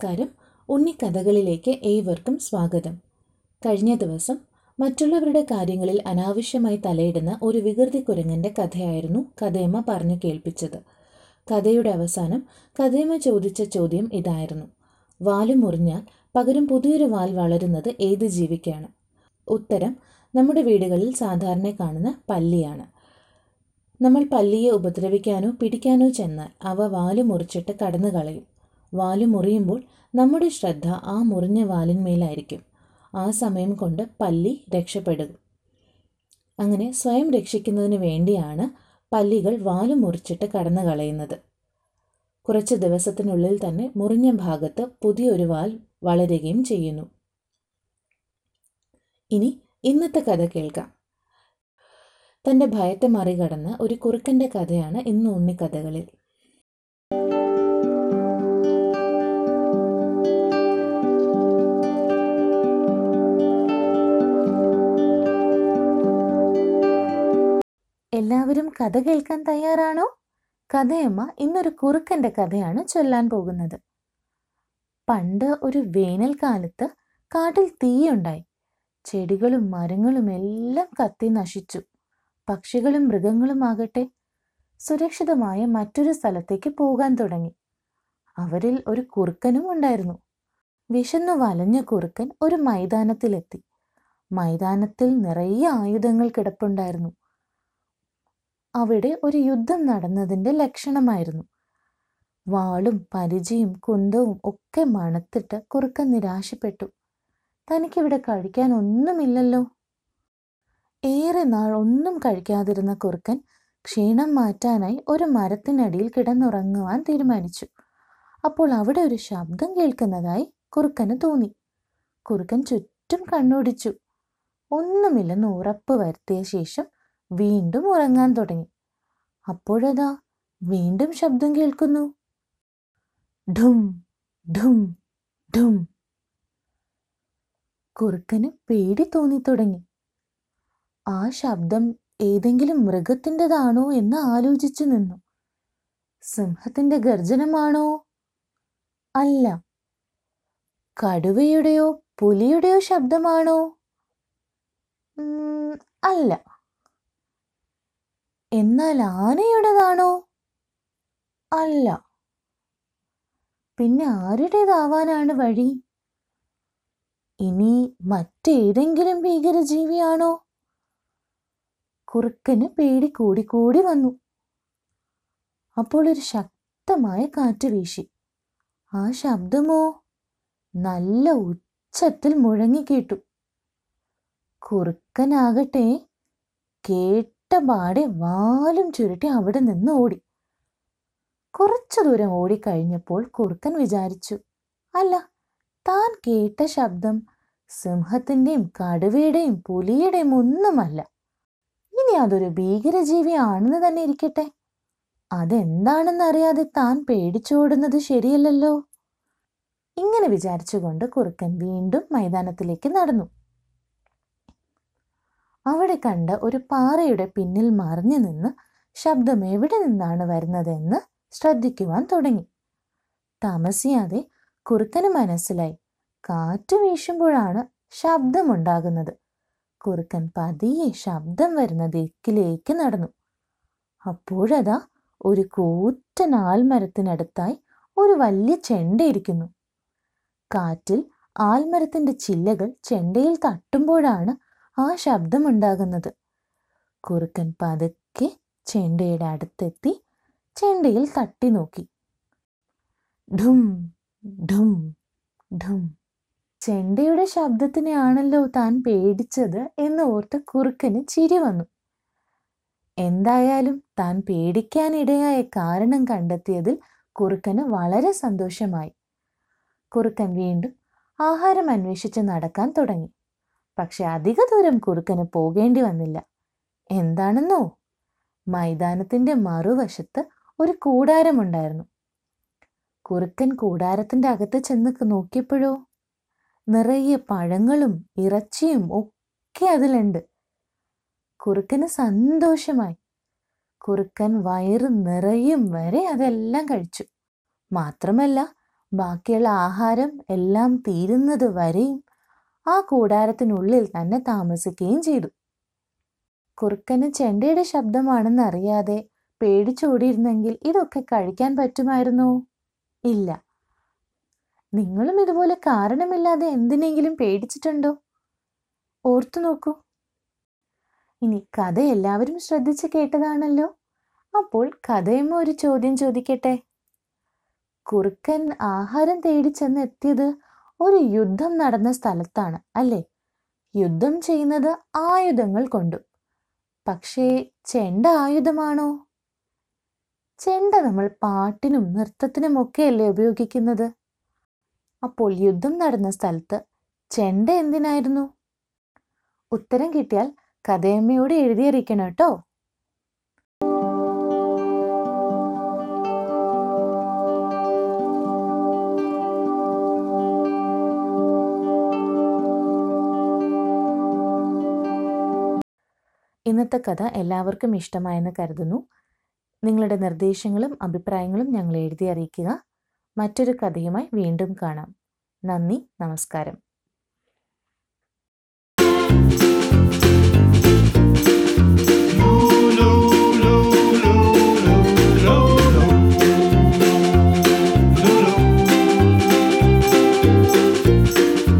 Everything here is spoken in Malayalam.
നമസ്കാരം. ഉണ്ണിക്കഥകളിലേക്ക് ഏവർക്കും സ്വാഗതം. കഴിഞ്ഞ ദിവസം മറ്റുള്ളവരുടെ കാര്യങ്ങളിൽ അനാവശ്യമായി തലയിടുന്ന ഒരു വികൃതി കുരങ്ങൻ്റെ കഥയായിരുന്നു കഥയമ്മ പറഞ്ഞു കേൾപ്പിച്ചത്. കഥയുടെ അവസാനം കഥയമ്മ ചോദിച്ച ചോദ്യം ഇതായിരുന്നു: വാല് മുറിഞ്ഞാൽ പകരം പുതിയൊരു വാൽ വളരുന്നത് ഏത് ജീവിക്കാണ്? ഉത്തരം നമ്മുടെ വീടുകളിൽ സാധാരണ കാണുന്ന പല്ലിയാണ്. നമ്മൾ പല്ലിയെ ഉപദ്രവിക്കാനോ പിടിക്കാനോ ചെന്നാൽ അവ വാല് മുറിച്ചിട്ട് കടന്നു കളയും. വാല് മുറിയുമ്പോൾ നമ്മുടെ ശ്രദ്ധ ആ മുറിഞ്ഞ വാലിന്മേലായിരിക്കും. ആ സമയം കൊണ്ട് പല്ലി രക്ഷപ്പെടും. അങ്ങനെ സ്വയം രക്ഷിക്കുന്നതിന് വേണ്ടിയാണ് പല്ലികൾ വാല് മുറിച്ചിട്ട് കടന്നു കളയുന്നത്. കുറച്ച് ദിവസത്തിനുള്ളിൽ തന്നെ മുറിഞ്ഞ ഭാഗത്ത് പുതിയൊരു വാൽ വളരുകയും ചെയ്യുന്നു. ഇനി ഇന്നത്തെ കഥ കേൾക്കാം. തൻ്റെ ഭയത്തെ മറികടന്ന ഒരു കുറുക്കൻ്റെ കഥയാണ് ഇന്ന് ഉണ്ണിക്കഥകളിൽ. എല്ലാവരും കഥ കേൾക്കാൻ തയ്യാറാണോ? കഥയമ്മ ഇന്നൊരു കുറുക്കൻ്റെ കഥയാണ് ചൊല്ലാൻ പോകുന്നത്. പണ്ട് ഒരു വേനൽക്കാലത്ത് കാട്ടിൽ തീയുണ്ടായി. ചെടികളും മരങ്ങളും എല്ലാം കത്തി നശിച്ചു. പക്ഷികളും മൃഗങ്ങളുമാകട്ടെ സുരക്ഷിതമായ മറ്റൊരു സ്ഥലത്തേക്ക് പോകാൻ തുടങ്ങി. അവരിൽ ഒരു കുറുക്കനും ഉണ്ടായിരുന്നു. വിശന്നു വലഞ്ഞ കുറുക്കൻ ഒരു മൈതാനത്തിലെത്തി. മൈതാനത്തിൽ നിറയെ ആയുധങ്ങൾ കിടപ്പുണ്ടായിരുന്നു. അവിടെ ഒരു യുദ്ധം നടന്നതിൻ്റെ ലക്ഷണമായിരുന്നു. വാളും പരിചയും കുന്തവും ഒക്കെ മണത്തിട്ട് കുറുക്കൻ നിരാശപ്പെട്ടു. തനിക്കിവിടെ കഴിക്കാൻ ഒന്നുമില്ലല്ലോ. ഏറെ നാൾ ഒന്നും കഴിക്കാതിരുന്ന കുറുക്കൻ ക്ഷീണം മാറ്റാനായി ഒരു മരത്തിനടിയിൽ കിടന്നുറങ്ങുവാൻ തീരുമാനിച്ചു. അപ്പോൾ അവിടെ ഒരു ശബ്ദം കേൾക്കുന്നതായി കുറുക്കന് തോന്നി. കുറുക്കൻ ചുറ്റും കണ്ണോടിച്ചു. ഒന്നുമില്ലെന്ന് ഉറപ്പ് വരുത്തിയ ശേഷം വീണ്ടും ഉറങ്ങാൻ തുടങ്ങി. അപ്പോഴതാ വീണ്ടും ശബ്ദം കേൾക്കുന്നു. ഢും ഢും ഢും. കുറുക്കന് പേടി തോന്നി തുടങ്ങി. ആ ശബ്ദം ഏതെങ്കിലും മൃഗത്തിൻ്റെതാണോ എന്ന് ആലോചിച്ചു നിന്നു. സിംഹത്തിൻ്റെ ഗർജനമാണോ? അല്ല. കടുവയുടെയോ പുലിയുടെയോ ശബ്ദമാണോ? അല്ല. എന്നാൽ ആനയുടേതാണോ? അല്ല. പിന്നെ ആരുടേതാവാനാണ് വഴി? ഇനി മറ്റേതെങ്കിലും ഭീകരജീവിയാണോ? കുറുക്കന് പേടി കൂടിക്കൂടി വന്നു. അപ്പോൾ ഒരു ശക്തമായ കാറ്റ് വീശി. ആ ശബ്ദമോ നല്ല ഉച്ചത്തിൽ മുഴങ്ങിക്കേട്ടു. കുറുക്കനാകട്ടെ കേട്ടപാടെ വാലും ചുരുട്ടി അവിടെ നിന്ന് ഓടി. കുറച്ചു ദൂരം ഓടിക്കഴിഞ്ഞപ്പോൾ കുറുക്കൻ വിചാരിച്ചു, അല്ല, താൻ കേട്ട ശബ്ദം സിംഹത്തിൻ്റെയും കടുവയുടെയും പുലിയുടെയും ഒന്നുമല്ല. ഇനി അതൊരു ഭീകരജീവി ആണെന്ന് തന്നെ ഇരിക്കട്ടെ. അതെന്താണെന്നറിയാതെ താൻ പേടിച്ചോടുന്നത് ശരിയല്ലല്ലോ. ഇങ്ങനെ വിചാരിച്ചുകൊണ്ട് കുറുക്കൻ വീണ്ടും മൈതാനത്തിലേക്ക് നടന്നു. അവിടെ കണ്ട ഒരു പാറയുടെ പിന്നിൽ മറിഞ്ഞു നിന്ന് ശബ്ദം എവിടെ നിന്നാണ് വരുന്നതെന്ന് ശ്രദ്ധിക്കുവാൻ തുടങ്ങി. താമസിയാതെ കുറുക്കന് മനസ്സിലായി, കാറ്റ് വീശുമ്പോഴാണ് ശബ്ദമുണ്ടാകുന്നത്. കുറുക്കൻ പതിയെ ശബ്ദം വരുന്ന ദിക്കിലേക്ക് നടന്നു. അപ്പോഴതാ ഒരു കൂറ്റൻ ആൽമരത്തിനടുത്തായി ഒരു വലിയ ചെണ്ടയിരിക്കുന്നു. കാറ്റിൽ ആൽമരത്തിൻ്റെ ചില്ലകൾ ചെണ്ടയിൽ തട്ടുമ്പോഴാണ് ആ ശബ്ദമുണ്ടാകുന്നത്. കുറുക്കൻ പതുക്കെ ചെണ്ടയുടെ അടുത്തെത്തി ചെണ്ടയിൽ തട്ടി നോക്കി. ഢും ഢും ഢും. ചെണ്ടയുടെ ശബ്ദത്തിനെയാണല്ലോ താൻ പേടിച്ചത് എന്ന് ഓർത്ത് കുറുക്കന് ചിരി വന്നു. എന്തായാലും താൻ പേടിക്കാനിടയായ കാരണം കണ്ടെത്തിയതിൽ കുറുക്കന് വളരെ സന്തോഷമായി. കുറുക്കൻ വീണ്ടും ആഹാരം അന്വേഷിച്ച് നടക്കാൻ തുടങ്ങി. പക്ഷെ അധിക ദൂരം കുറുക്കന് പോകേണ്ടി വന്നില്ല. എന്താണെന്നോ, മൈതാനത്തിൻ്റെ മറുവശത്ത് ഒരു കൂടാരമുണ്ടായിരുന്നു. കുറുക്കൻ കൂടാരത്തിൻ്റെ അകത്ത് ചെന്ന് നോക്കിയപ്പോഴോ നിറയെ പഴങ്ങളും ഇറച്ചിയും ഒക്കെ അതിലുണ്ട്. കുറുക്കന് സന്തോഷമായി. കുറുക്കൻ വയറ് നിറയും വരെ അതെല്ലാം കഴിച്ചു. മാത്രമല്ല ബാക്കിയുള്ള ആഹാരം എല്ലാം തീരുന്നത് വരെയും ആ കൂടാരത്തിനുള്ളിൽ തന്നെ താമസിക്കുകയും ചെയ്തു. കുറുക്കന് ചെണ്ടയുടെ ശബ്ദമാണെന്നറിയാതെ പേടിച്ചോടിയിരുന്നെങ്കിൽ ഇതൊക്കെ കഴിക്കാൻ പറ്റുമായിരുന്നോ? ഇല്ല. നിങ്ങളും ഇതുപോലെ കാരണമില്ലാതെ എന്തിനെങ്കിലും പേടിച്ചിട്ടുണ്ടോ? ഓർത്തു നോക്കൂ. ഇനി കഥ എല്ലാവരും ശ്രദ്ധിച്ച് കേട്ടതാണല്ലോ. അപ്പോൾ കഥയമ്മ ഒരു ചോദ്യം ചോദിക്കട്ടെ. കുറുക്കൻ ആഹാരം തേടി ചെന്നെത്തിയത് ഒരു യുദ്ധം നടന്ന സ്ഥലത്താണ് അല്ലേ? യുദ്ധം ചെയ്യുന്നത് ആയുധങ്ങൾ കൊണ്ടും. പക്ഷേ ചെണ്ട ആയുധമാണോ? ചെണ്ട നമ്മൾ പാട്ടിനും നൃത്തത്തിനും ഒക്കെയല്ലേ ഉപയോഗിക്കുന്നത്. അപ്പോൾ യുദ്ധം നടന്ന സ്ഥലത്ത് ചെണ്ട എന്തിനായിരുന്നു? ഉത്തരം കിട്ടിയാൽ കഥയമ്മയോട് എഴുതിയിരിക്കണം കേട്ടോ. ഇന്നത്തെ കഥ എല്ലാവർക്കും ഇഷ്ടമായെന്ന് കരുതുന്നു. നിങ്ങളുടെ നിർദ്ദേശങ്ങളും അഭിപ്രായങ്ങളും ഞങ്ങൾ എഴുതി അറിയിക്കുക. മറ്റൊരു കഥയുമായി വീണ്ടും കാണാം. നന്ദി, നമസ്കാരം.